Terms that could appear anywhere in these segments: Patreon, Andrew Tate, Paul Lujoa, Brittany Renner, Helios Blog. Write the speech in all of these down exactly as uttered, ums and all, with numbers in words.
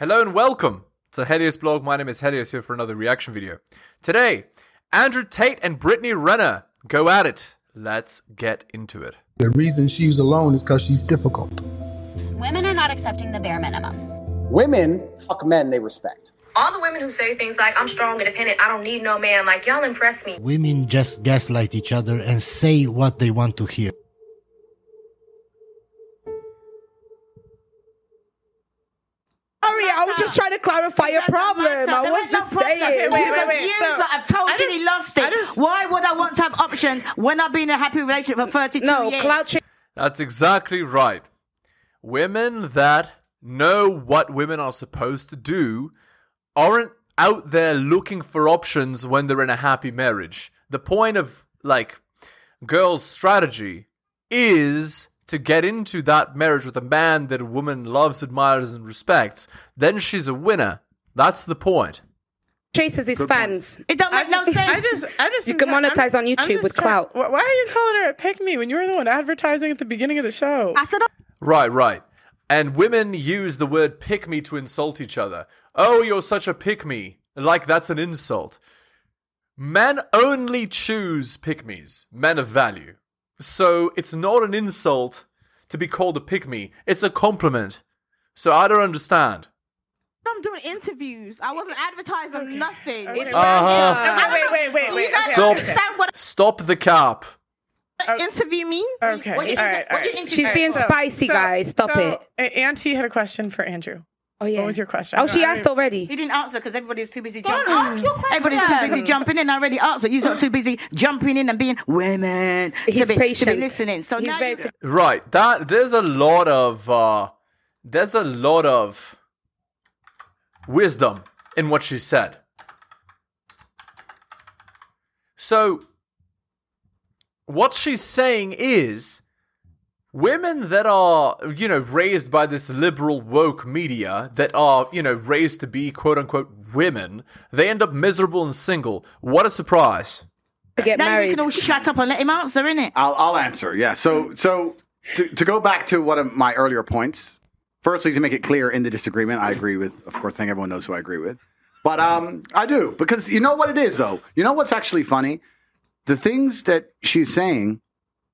Hello and welcome to Helios Blog. My name is Helios, here for another reaction video. Today, Andrew Tate and Brittany Renner go at it. Let's get into it. The reason she's alone is because she's difficult. Women are not accepting the bare minimum. Women fuck men they respect. All the women who say things like, I'm strong, independent, I don't need no man, like, y'all impress me. Women just gaslight each other and say what they want to hear. I was just trying to clarify a problem. I was just no saying. Okay, wait, wait, wait. You so, I've totally just, lost it. Just, Why would I want to have options when I've been in a happy relationship for thirty-two no, years? Cloud ch- That's exactly right. Women that know what women are supposed to do aren't out there looking for options when they're in a happy marriage. The point of, like, girls' strategy is to get into that marriage with a man that a woman loves, admires, and respects, then she's a winner. That's the point. Chases his Good fans. Point. It don't make no sense. I just, I just you can monetize I'm, on YouTube with clout. Trying, why are you calling her a pick me when you were the one advertising at the beginning of the show? I said, right, right. And women use the word pick me to insult each other. Oh, you're such a pick me. Like that's an insult. Men only choose pick me's. Men of value. So it's not an insult to be called a pygmy. It's a compliment. So I don't understand. I'm doing interviews. I wasn't advertising okay. nothing. Okay. It's uh-huh. okay, wait, wait, wait, wait. Stop. What Stop the cap. Okay. Interview me? Okay. What, what, all right, all right. Interview? She's being so, spicy, so, guys. Stop so, it. Auntie had a question for Andrew. Oh, yeah. What was your question? Oh, no, she I asked mean, already. He didn't answer because everybody was too busy jumping. Ask your question. Everybody's too busy jumping in. I already asked, but you're too busy jumping in and being women. He's to be, patient. To be listening. So He's now very t- right. That there's a lot of uh, there's a lot of wisdom in what she said. So what she's saying is, women that are, you know, raised by this liberal woke media that are, you know, raised to be quote-unquote women, they end up miserable and single. What a surprise. To get married. Now you can all shut up and let him answer, innit? I'll, I'll answer, yeah. So so to, to go back to one of my earlier points, firstly, to make it clear in the disagreement, I agree with, of course, I think everyone knows who I agree with. But um, I do, because you know what it is, though? You know what's actually funny? The things that she's saying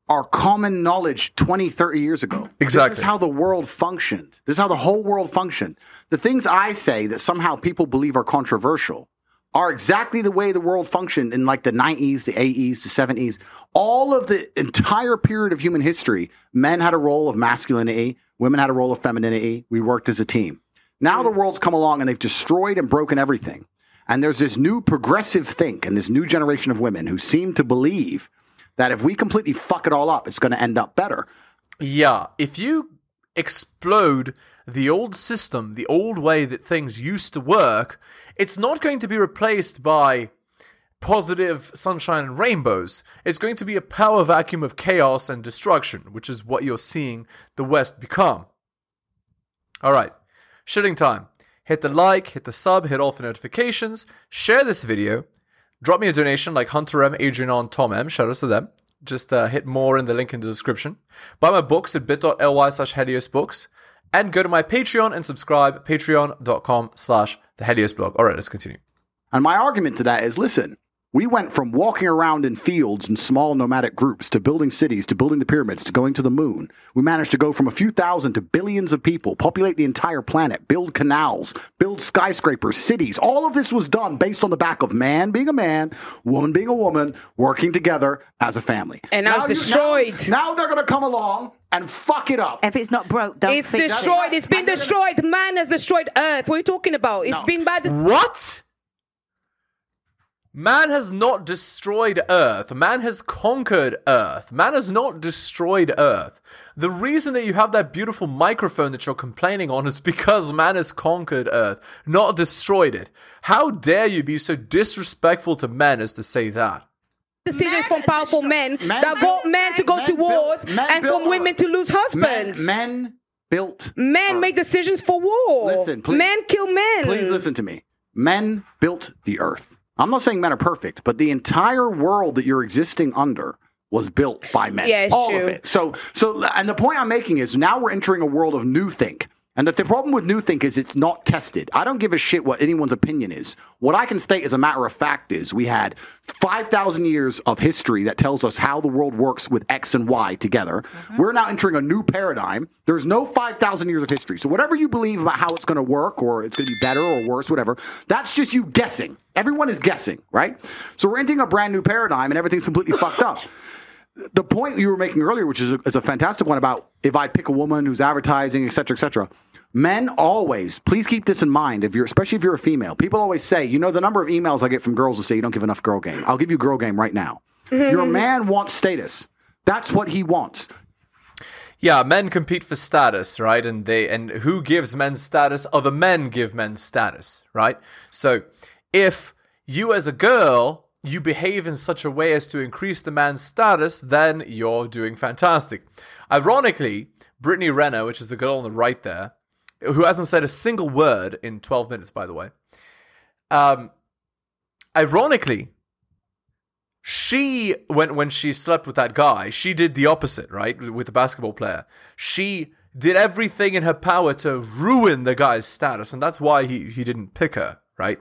are common knowledge twenty, thirty years ago. Exactly. This is how the world functioned. This is how the whole world functioned. The things I say that somehow people believe are controversial are exactly the way the world functioned in like the nineties, the eighties, the seventies. All of the entire period of human history, men had a role of masculinity, women had a role of femininity. We worked as a team. Now the world's come along and they've destroyed and broken everything. And there's this new progressive think and this new generation of women who seem to believe that if we completely fuck it all up, it's going to end up better. Yeah, if you explode the old system, the old way that things used to work, it's not going to be replaced by positive sunshine and rainbows. It's going to be a power vacuum of chaos and destruction, which is what you're seeing the West become. All right, shitting time. Hit the like, hit the sub, hit all for notifications, share this video. Drop me a donation like Hunter M, Adrian R, and Tom M. Shout out to them. Just uh, hit more in the link in the description. Buy my books at bit.ly slash heliosbooks. And go to my Patreon and subscribe. Patreon.com slash the heliosblog. All right, let's continue. And my argument to that is, listen, we went from walking around in fields in small nomadic groups to building cities, to building the pyramids, to going to the moon. We managed to go from a few thousand to billions of people, populate the entire planet, build canals, build skyscrapers, cities. All of this was done based on the back of man being a man, woman being a woman, working together as a family. And now it's destroyed. Now, now they're going to come along and fuck it up. If it's not broke, don't fix it. It's destroyed. It's been destroyed. Man has destroyed Earth. What are you talking about? It's been bad. What? Man has not destroyed Earth. Man has conquered Earth. Man has not destroyed Earth. The reason that you have that beautiful microphone that you're complaining on is because man has conquered Earth, not destroyed it. How dare you be so disrespectful to men as to say that? Decisions from powerful men that got men to go to wars and from women to lose husbands. Men built. Men make decisions for war. Listen, please. Men kill men. Please listen to me. Men built the Earth. I'm not saying men are perfect, but the entire world that you're existing under was built by men. Yeah, all true. Of it. So, so, and the point I'm making is now we're entering a world of new think. And the problem with new think is it's not tested. I don't give a shit what anyone's opinion is. What I can state as a matter of fact is we had five thousand years of history that tells us how the world works with X and Y together. Mm-hmm. We're now entering a new paradigm. There's no five thousand years of history. So whatever you believe about how it's going to work or it's going to be better or worse, whatever, that's just you guessing. Everyone is guessing, right? So we're entering a brand new paradigm and everything's completely fucked up. The point you were making earlier, which is a, is a fantastic one about if I pick a woman who's advertising, et cetera, et cetera. Men always, please keep this in mind, if you're, especially if you're a female. People always say, you know, the number of emails I get from girls that say you don't give enough girl game. I'll give you girl game right now. Your man wants status. That's what he wants. Yeah, men compete for status, right? And they and who gives men status? Other men give men status, right? So if you as a girl... you behave in such a way as to increase the man's status, then you're doing fantastic. Ironically, Brittany Renner, which is the girl on the right there, who hasn't said a single word in twelve minutes, by the way, um, ironically, she, when, when she slept with that guy, she did the opposite, right, with the basketball player. She did everything in her power to ruin the guy's status, and that's why he, he didn't pick her. Right,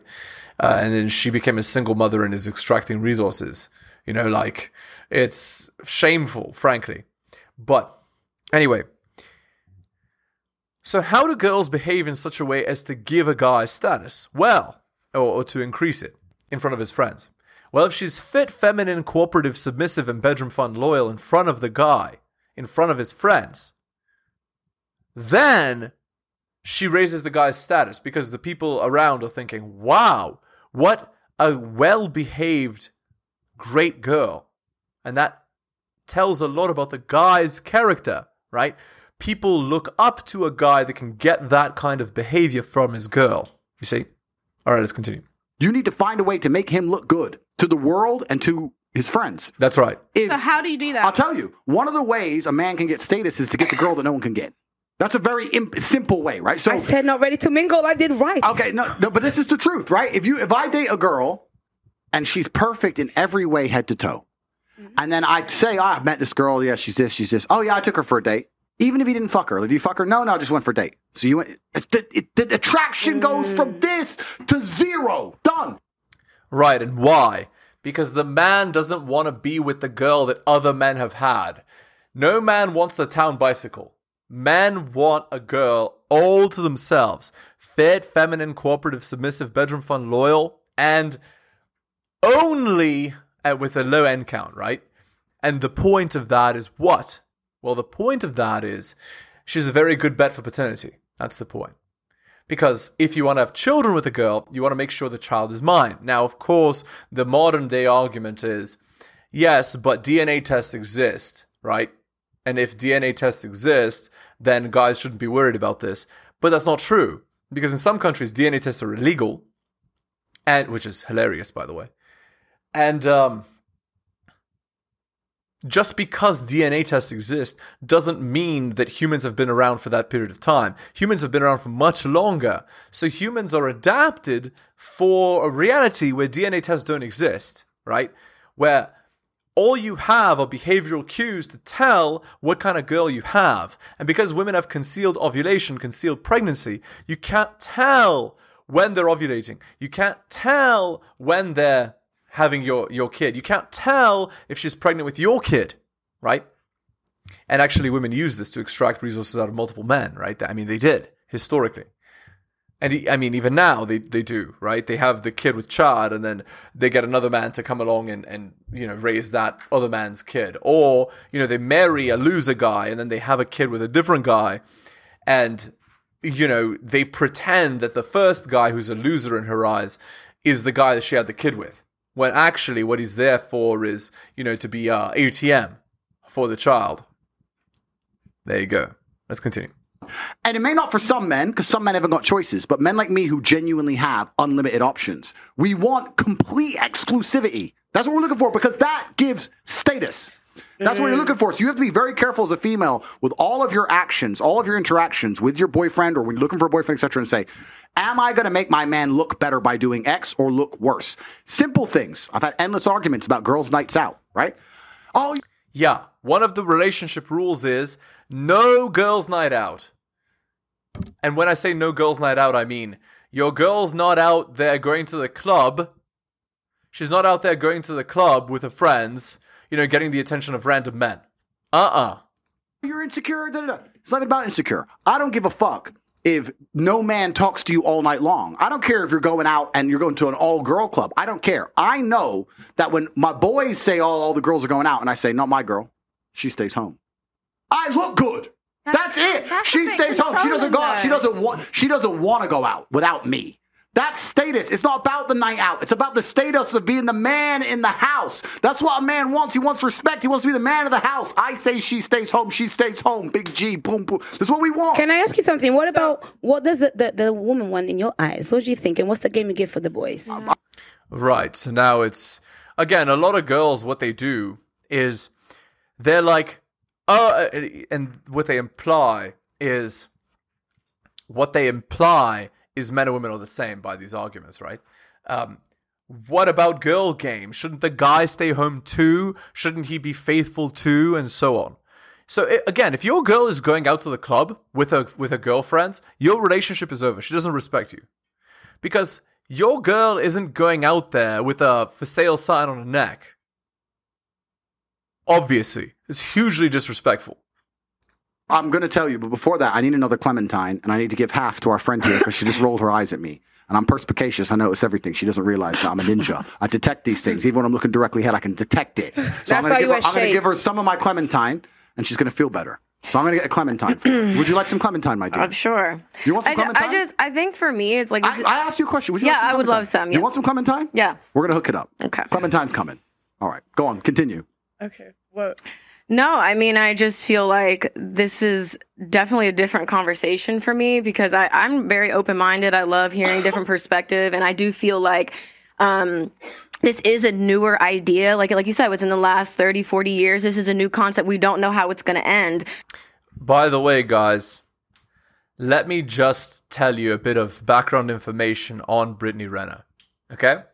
uh, and then she became a single mother and is extracting resources. You know, like it's shameful, frankly. But anyway, so how do girls behave in such a way as to give a guy status? Well, or, or to increase it in front of his friends. Well, if she's fit, feminine, cooperative, submissive, and bedroom fun loyal in front of the guy, in front of his friends, then she raises the guy's status because the people around are thinking, wow, what a well-behaved, great girl. And that tells a lot about the guy's character, right? People look up to a guy that can get that kind of behavior from his girl. You see? All right, let's continue. You need to find a way to make him look good to the world and to his friends. That's right. If, so how do you do that? I'll tell you. One of the ways a man can get status is to get the girl that no one can get. That's a very imp- simple way, right? So I said not ready to mingle. I did right. Okay, no, no, but this is the truth, right? If you, if I date a girl and she's perfect in every way, head to toe, mm-hmm. and then I'd say, oh, I met this girl. Yeah, she's this, she's this. Oh, yeah, I took her for a date. Even if you didn't fuck her. Like, did you fuck her? No, no, I just went for a date. So you went, the, it, the attraction mm. goes from this to zero. Done. Right, and why? Because the man doesn't want to be with the girl that other men have had. No man wants a town bicycle. Men want a girl all to themselves. Fit, feminine, cooperative, submissive, bedroom fun, loyal, and only uh, with a low end count, right? And the point of that is what? Well, the point of that is she's a very good bet for paternity. That's the point. Because if you want to have children with a girl, you want to make sure the child is mine. Now, of course, the modern day argument is, yes, but D N A tests exist, right? And if D N A tests exist, then guys shouldn't be worried about this. But that's not true, because in some countries, D N A tests are illegal, and which is hilarious, by the way. And um, just because D N A tests exist doesn't mean that humans have been around for that period of time. Humans have been around for much longer. So humans are adapted for a reality where D N A tests don't exist, right? Where all you have are behavioral cues to tell what kind of girl you have. And because women have concealed ovulation, concealed pregnancy, you can't tell when they're ovulating. You can't tell when they're having your, your kid. You can't tell if she's pregnant with your kid, right? And actually, women use this to extract resources out of multiple men, right? I mean, they did, historically. And I mean, even now, they, they do, right? They have the kid with child, and then they get another man to come along and, and, you know, raise that other man's kid. Or, you know, they marry a loser guy, and then they have a kid with a different guy. And, you know, they pretend that the first guy who's a loser in her eyes is the guy that she had the kid with. When actually what he's there for is, you know, to be uh, A T M for the child. There you go. Let's continue. And it may not for some men, because some men haven't got choices, but men like me who genuinely have unlimited options. We want complete exclusivity. That's what we're looking for, because that gives status. That's what you're looking for. So you have to be very careful as a female with all of your actions, all of your interactions with your boyfriend or when you're looking for a boyfriend, et cetera, and say, am I going to make my man look better by doing X or look worse? Simple things. I've had endless arguments about girls' nights out, right? Oh, yeah. One of the relationship rules is no girls' night out. And when I say no girls' night out, I mean your girl's not out there going to the club. She's not out there going to the club with her friends, you know, getting the attention of random men. Uh-uh. You're insecure. Da, da, da. It's nothing about insecure. I don't give a fuck if no man talks to you all night long. I don't care if you're going out and you're going to an all-girl club. I don't care. I know that when my boys say, oh, all the girls are going out, and I say, not my girl. She stays home. I look good. That's, that's it. That's she stays home. She doesn't go out. She doesn't want. She doesn't want to go out without me. That's status. It's not about the night out. It's about the status of being the man in the house. That's what a man wants. He wants respect. He wants to be the man of the house. I say she stays home. She stays home. Big G. Boom, boom. That's what we want. Can I ask you something? What about, what does the, the, the woman want in your eyes? What do you think? And what's the game you give for the boys? Yeah. Right. So now it's, again, a lot of girls, what they do is they're like, oh, and what they imply is, what they imply is men and women are the same by these arguments, right? Um, what about girl game? Shouldn't the guy stay home too? Shouldn't he be faithful too? And so on. So it, again, if your girl is going out to the club with her with her girlfriends, your relationship is over. She doesn't respect you. Because your girl isn't going out there with a for sale sign on her neck. Obviously. It's hugely disrespectful. I'm going to tell you, but before that, I need another Clementine, and I need to give half to our friend here because she just rolled her eyes at me. And I'm perspicacious. I notice everything. She doesn't realize that I'm a ninja. I detect these things. Even when I'm looking directly ahead, I can detect it. So That's I'm going to give her some of my Clementine, and she's going to feel better. So I'm going to get a Clementine for you. Would you like some Clementine, my dear? I'm sure. You want some I Clementine? Ju- I just, I think for me, it's like... I, I asked you a question. Would you yeah, like some I would love some. Yeah. You want some Clementine? Yeah. We're going to hook it up. Okay. Clementine's coming. All right. Go on. Continue. Okay. Well... No, I mean, I just feel like this is definitely a different conversation for me because I, I'm very open-minded. I love hearing different perspective. And I do feel like um, this is a newer idea. Like like you said, within the last thirty, forty years, this is a new concept. We don't know how it's going to end. By the way, guys, let me just tell you a bit of background information on Brittany Renner. Okay?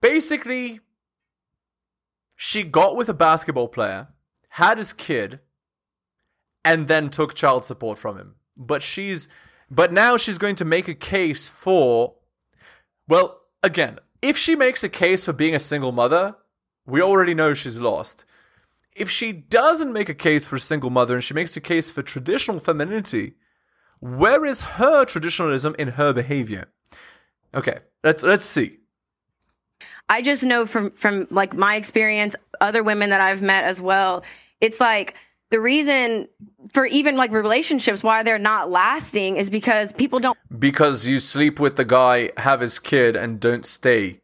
Basically... she got with a basketball player, had his kid, and then took child support from him. But she's, but now she's going to make a case for, well, again, if she makes a case for being a single mother, we already know she's lost. If she doesn't make a case for a single mother and she makes a case for traditional femininity, where is her traditionalism in her behavior? Okay, let's let's see. I just know from, from like my experience, other women that I've met as well, it's like the reason for even like relationships, why they're not lasting is because people don't. Because you sleep with the guy, have his kid, and don't stay.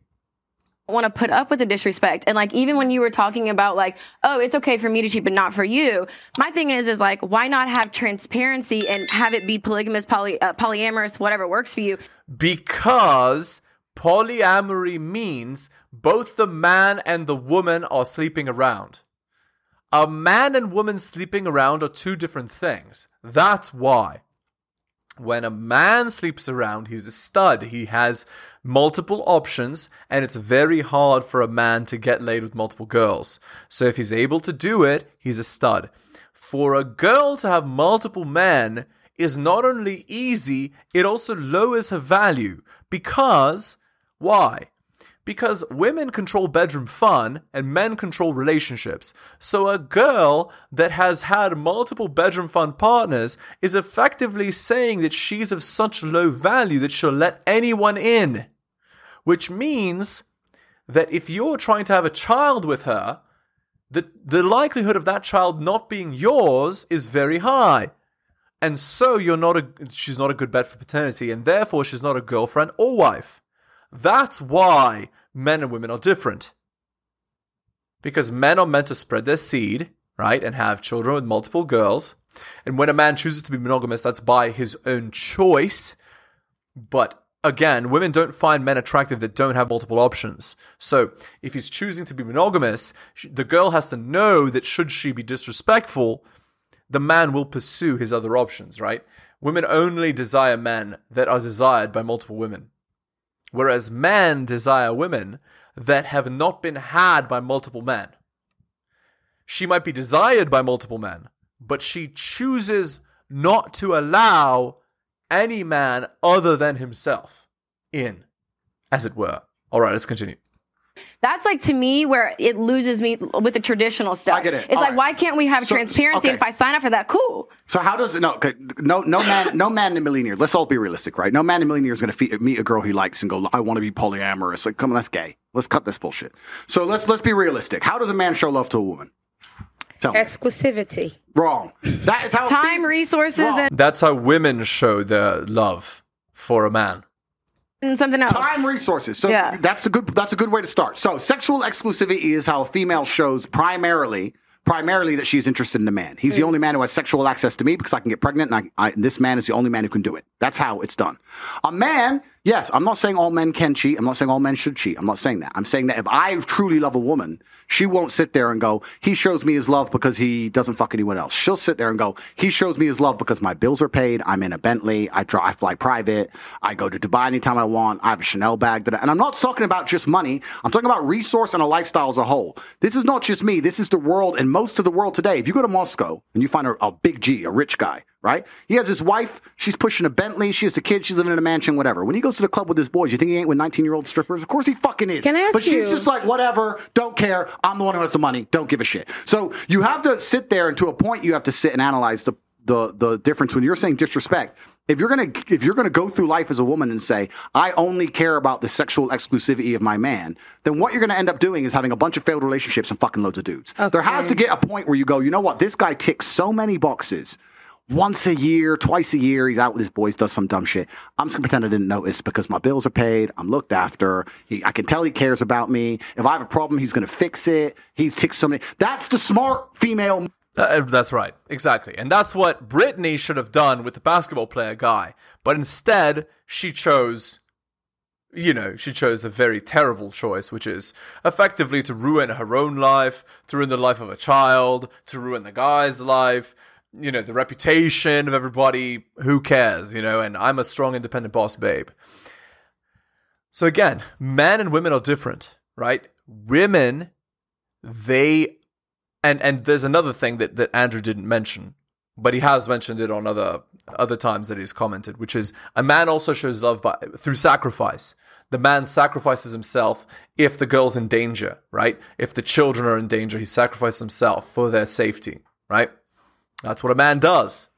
Want to put up with the disrespect. And like, even when you were talking about like, oh, it's okay for me to cheat, but not for you. My thing is, is like, why not have transparency and have it be polygamous, poly, uh, polyamorous, whatever works for you? Because... polyamory means both the man and the woman are sleeping around. A man and woman sleeping around are two different things. That's why. When a man sleeps around, he's a stud. He has multiple options, and it's very hard for a man to get laid with multiple girls. So if he's able to do it, he's a stud. For a girl to have multiple men is not only easy, it also lowers her value. Because... why? Because women control bedroom fun and men control relationships. So a girl that has had multiple bedroom fun partners is effectively saying that she's of such low value that she'll let anyone in. Which means that if you're trying to have a child with her, the, the likelihood of that child not being yours is very high. And so you're not a, she's not a good bet for paternity, and therefore she's not a girlfriend or wife. That's why men and women are different. Because men are meant to spread their seed, right, and have children with multiple girls. And when a man chooses to be monogamous, that's by his own choice. But again, women don't find men attractive that don't have multiple options. So if he's choosing to be monogamous, the girl has to know that should she be disrespectful, the man will pursue his other options, right? Women only desire men that are desired by multiple women. Whereas men desire women that have not been had by multiple men. She might be desired by multiple men, but she chooses not to allow any man other than himself in, as it were. All right, let's continue. That's like, to me, where it loses me with the traditional stuff. I get it. It's all like, right. Why can't we have so, transparency? Okay. If I sign up for that, cool. So how does it? No, no, no man, no man in a million years. Let's all be realistic, right? No man in a million years is going to meet a girl he likes and go, "I want to be polyamorous." Like, come on, that's gay. Let's cut this bullshit. So let's let's be realistic. How does a man show love to a woman? Tell me. Exclusivity. Wrong. That is how time, be, resources, wrong. and that's how women show their love for a man. And something else. Time, resources. So yeah. that's a good that's a good way to start. So sexual exclusivity is how a female shows primarily primarily that she's interested in a man. He's mm. the only man who has sexual access to me because I can get pregnant, and I, I, this man is the only man who can do it. That's how it's done. A man, yes, I'm not saying all men can cheat. I'm not saying all men should cheat. I'm not saying that. I'm saying that if I truly love a woman, she won't sit there and go, he shows me his love because he doesn't fuck anyone else. She'll sit there and go, he shows me his love because my bills are paid. I'm in a Bentley. I drive, I fly private. I go to Dubai anytime I want. I have a Chanel bag. That I, and I'm not talking about just money. I'm talking about resource and a lifestyle as a whole. This is not just me. This is the world and most of the world today. If you go to Moscow and you find a, a big G, a rich guy, right? He has his wife. She's pushing a Bentley. She has the kids. She's living in a mansion, whatever. When he goes to the club with his boys, you think he ain't with nineteen-year-old strippers? Of course he fucking is. Can I ask but you? She's just like, whatever. Don't care. I'm the one who has the money. Don't give a shit. So you have to sit there, and to a point, you have to sit and analyze the the the difference. When you're saying disrespect, if you're gonna if you're gonna go through life as a woman and say, I only care about the sexual exclusivity of my man, then what you're gonna end up doing is having a bunch of failed relationships and fucking loads of dudes. Okay. There has to get a point where you go, you know what? This guy ticks so many boxes. Once a year, twice a year, he's out with his boys, does some dumb shit. I'm just going to pretend I didn't notice because my bills are paid. I'm looked after. He, I can tell he cares about me. If I have a problem, he's going to fix it. He's ticked so many. That's the smart female. Uh, that's right. Exactly. And that's what Brittany should have done with the basketball player guy. But instead, she chose, you know, she chose a very terrible choice, which is effectively to ruin her own life, to ruin the life of a child, to ruin the guy's life. You know, the reputation of everybody, who cares, you know, and I'm a strong, independent boss babe. So again, men and women are different, right? Women, they, and and there's another thing that, that Andrew didn't mention, but he has mentioned it on other other times that he's commented, which is a man also shows love by through sacrifice. The man sacrifices himself if the girl's in danger, right? If the children are in danger, he sacrifices himself for their safety, right? That's what a man does.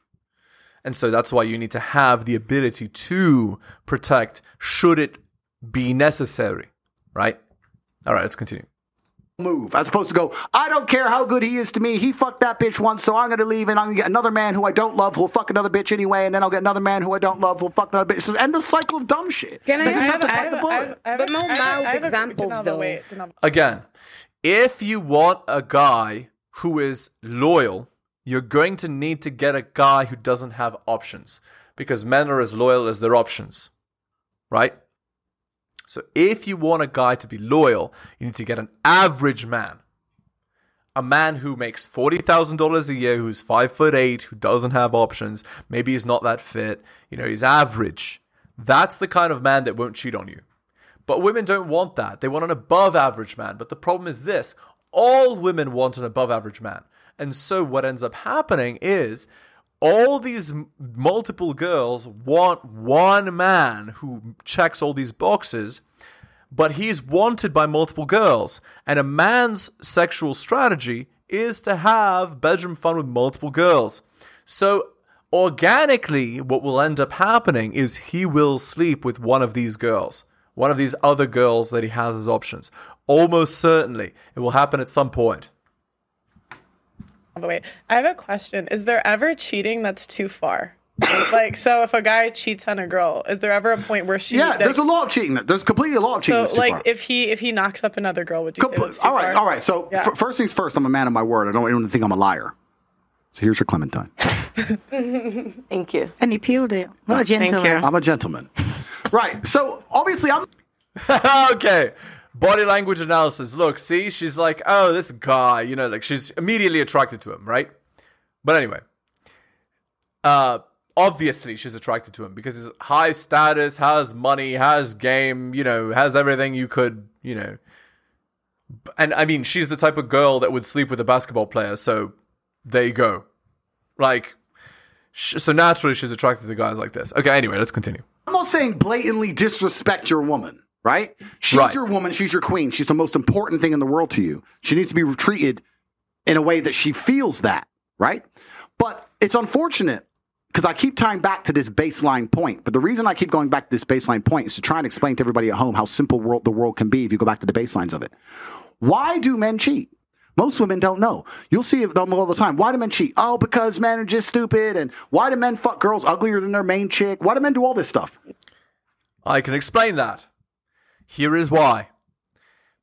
And so that's why you need to have the ability to protect should it be necessary, right? All right, let's continue. Move, as opposed to go, I don't care how good he is to me. He fucked that bitch once, so I'm going to leave, and I'm going to get another man who I don't love who'll fuck another bitch anyway, and then I'll get another man who I don't love who'll fuck another bitch. So end the cycle of dumb shit. Can I have a more mild examples, though? Again, if you want a guy who is loyal, you're going to need to get a guy who doesn't have options, because men are as loyal as their options, right? So if you want a guy to be loyal, you need to get an average man, a man who makes forty thousand dollars a year, who's five foot eight, who doesn't have options. Maybe he's not that fit. You know, he's average. That's the kind of man that won't cheat on you. But women don't want that. They want an above average man. But the problem is this. All women want an above average man. And so what ends up happening is all these m- multiple girls want one man who checks all these boxes, but he's wanted by multiple girls. And a man's sexual strategy is to have bedroom fun with multiple girls. So organically, what will end up happening is he will sleep with one of these girls, one of these other girls that he has as options. Almost certainly, it will happen at some point. By the way, I have a question. Is there ever cheating that's too far? Like, so if a guy cheats on a girl, is there ever a point where she... Yeah, like, there's a lot of cheating. There's completely a lot of cheating so, that's too like, far. If he if he knocks up another girl, would you Compl- say that's too all right, far? All right, so yeah. f- first things first, I'm a man of my word. I don't even think I'm a liar. So here's your clementine. Thank you. And he peeled it. What a gentleman. I'm a gentleman. Right, so obviously I'm... Okay. Body language analysis. Look, see, she's like, oh, this guy, you know, like she's immediately attracted to him, right? But anyway, uh, obviously she's attracted to him because he's high status, has money, has game, you know, has everything you could, you know. And I mean, she's the type of girl that would sleep with a basketball player. So there you go. Like, So naturally, she's attracted to guys like this. Okay, anyway, let's continue. I'm not saying blatantly disrespect your woman, right? She's right. your woman. She's your queen. She's the most important thing in the world to you. She needs to be treated in a way that she feels that, right? But it's unfortunate because I keep tying back to this baseline point. But the reason I keep going back to this baseline point is to try and explain to everybody at home how simple world the world can be if you go back to the baselines of it. Why do men cheat? Most women don't know. You'll see it all the time. Why do men cheat? Oh, because men are just stupid. And why do men fuck girls uglier than their main chick? Why do men do all this stuff? I can explain that. Here is why.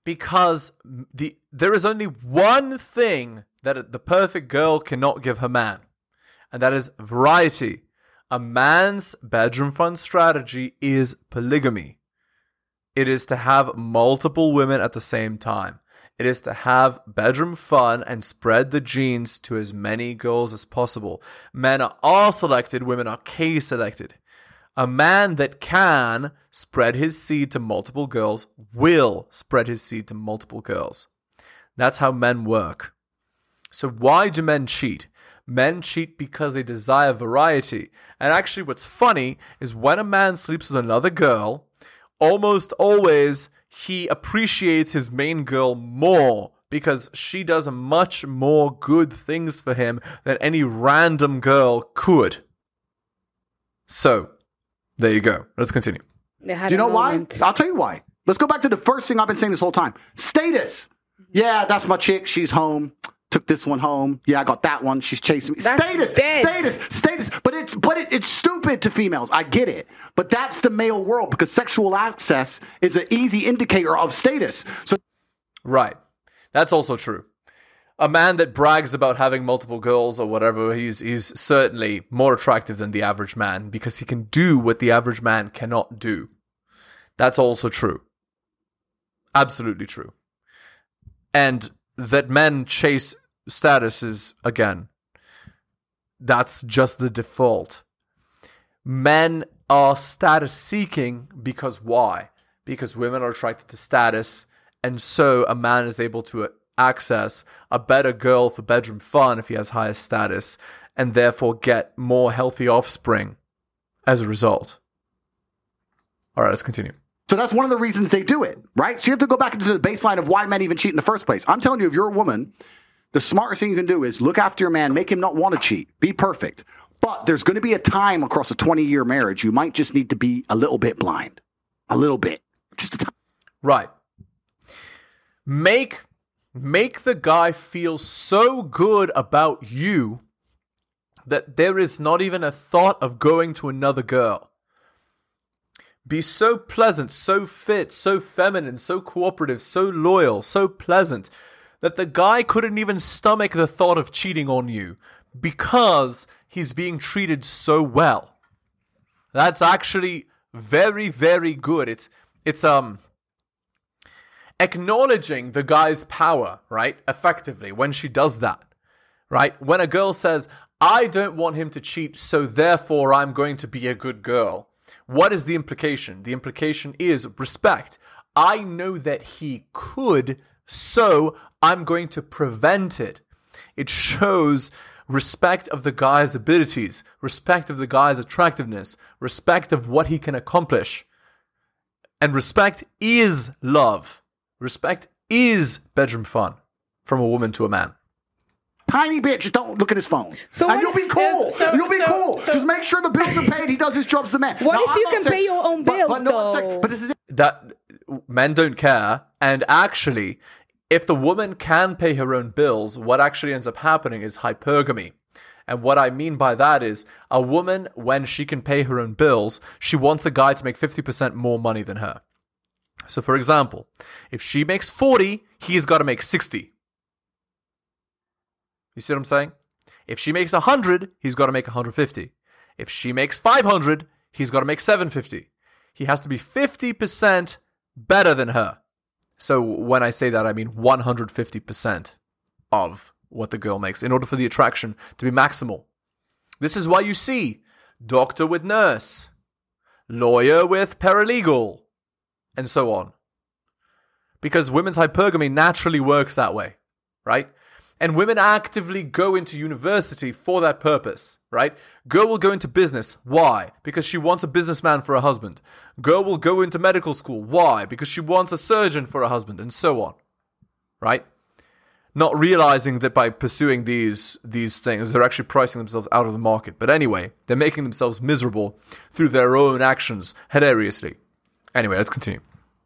Because the there is only one thing that the perfect girl cannot give her man. And that is variety. A man's bedroom fun strategy is polygamy. It is to have multiple women at the same time. It is to have bedroom fun and spread the genes to as many girls as possible. Men are R-selected, women are K-selected. A man that can spread his seed to multiple girls will spread his seed to multiple girls. That's how men work. So why do men cheat? Men cheat because they desire variety. And actually what's funny is when a man sleeps with another girl, almost always he appreciates his main girl more because she does much more good things for him than any random girl could. So, there you go. Let's continue. Do you know why? I'll tell you why. Let's go back to the first thing I've been saying this whole time. Status. Yeah, that's my chick. She's home. Took this one home. Yeah, I got that one. She's chasing me. That's status, dead. status, status. But it's but it, it's stupid to females. I get it. But that's the male world because sexual access is an easy indicator of status. So, right. That's also true. A man that brags about having multiple girls or whatever, he's he's certainly more attractive than the average man because he can do what the average man cannot do. That's also true. Absolutely true. And that men chase status is, again, that's just the default. Men are status-seeking because why? Because women are attracted to status, and so a man is able to access a better girl for bedroom fun if he has higher status, and therefore get more healthy offspring as a result. All right, let's continue. So that's one of the reasons they do it, right? So you have to go back into the baseline of why men even cheat in the first place. I'm telling you, if you're a woman, the smartest thing you can do is look after your man, make him not want to cheat, be perfect. But there's going to be a time across a twenty-year marriage, you might just need to be a little bit blind. A little bit. Just a time. Right. Make, make the guy feel so good about you that there is not even a thought of going to another girl. Be so pleasant, so fit, so feminine, so cooperative, so loyal, so pleasant that the guy couldn't even stomach the thought of cheating on you because he's being treated so well. That's actually very, very good. It's it's um acknowledging the guy's power, right? Effectively, when she does that, right? When a girl says, "I don't want him to cheat, so therefore I'm going to be a good girl." What is the implication? The implication is respect. I know that he could, so I'm going to prevent it. It shows respect of the guy's abilities, respect of the guy's attractiveness, respect of what he can accomplish. And respect is love. Respect is bedroom fun from a woman to a man. Tiny bitch, don't look at his phone. So and you'll be cool. Is, so, you'll be so, cool. So, Just make sure the bills are paid. He does his job as the man. What now, if I'm you can saying, pay your own bills, but, but though? No, saying, but this is it. That men don't care. And actually, if the woman can pay her own bills, what actually ends up happening is hypergamy. And what I mean by that is a woman, when she can pay her own bills, she wants a guy to make fifty percent more money than her. So, for example, if she makes forty, he's got to make sixty. You see what I'm saying? If she makes one hundred, he's got to make one hundred fifty. If she makes five hundred, he's got to make seven hundred fifty. He has to be fifty percent better than her. So when I say that, I mean one hundred fifty percent of what the girl makes in order for the attraction to be maximal. This is why you see doctor with nurse, lawyer with paralegal, and so on. Because women's hypergamy naturally works that way, right? And women actively go into university for that purpose, right? Girl will go into business. Why? Because she wants a businessman for a husband. Girl will go into medical school. Why? Because she wants a surgeon for a husband, and so on, right? Not realizing that by pursuing these these things, they're actually pricing themselves out of the market. But anyway, they're making themselves miserable through their own actions, hilariously. Anyway, let's continue.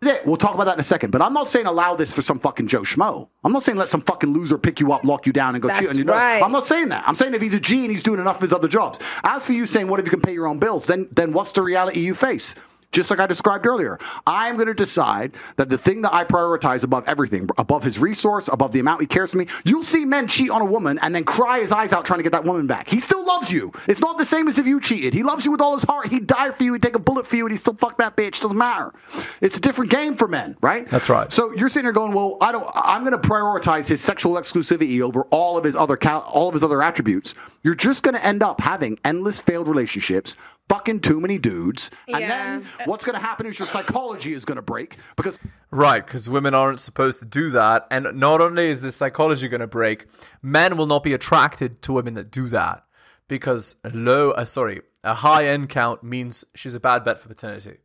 It. We'll talk about that in a second, but I'm not saying allow this for some fucking Joe Schmo. I'm not saying let some fucking loser pick you up, lock you down, and go cheat on you. Right. I'm not saying that. I'm saying if he's a G and he's doing enough of his other jobs. As for you saying, what if you can pay your own bills? Then, then what's the reality you face? Just like I described earlier, I'm going to decide that the thing that I prioritize above everything, above his resource, above the amount he cares for me, you'll see men cheat on a woman and then cry his eyes out trying to get that woman back. He still loves you. It's not the same as if you cheated. He loves you with all his heart. He'd die for you. He'd take a bullet for you, and he'd still fuck that bitch. Doesn't matter. It's a different game for men, right? That's right. So you're sitting there going, well, I don't, I'm going to prioritize his sexual exclusivity over all of his other all of his other attributes. You're just going to end up having endless failed relationships, fucking too many dudes, and yeah. then what's going to happen is your psychology is going to break. because Right, because women aren't supposed to do that, and not only is the psychology going to break, men will not be attracted to women that do that, because a low, uh, sorry, a high end count means she's a bad bet for paternity.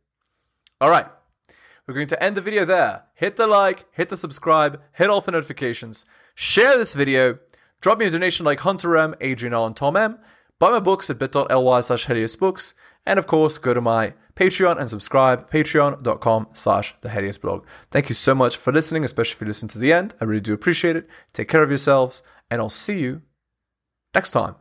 All right, we're going to end the video there. Hit the like, hit the subscribe, hit all the notifications, share this video, drop me a donation like Hunter M, Adrian L, and Tom M, buy my books at bit.ly slash Helios Books, and of course, go to my Patreon and subscribe, patreon.com slash the Helios Blog. Thank you so much for listening, especially if you listen to the end. I really do appreciate it. Take care of yourselves, and I'll see you next time.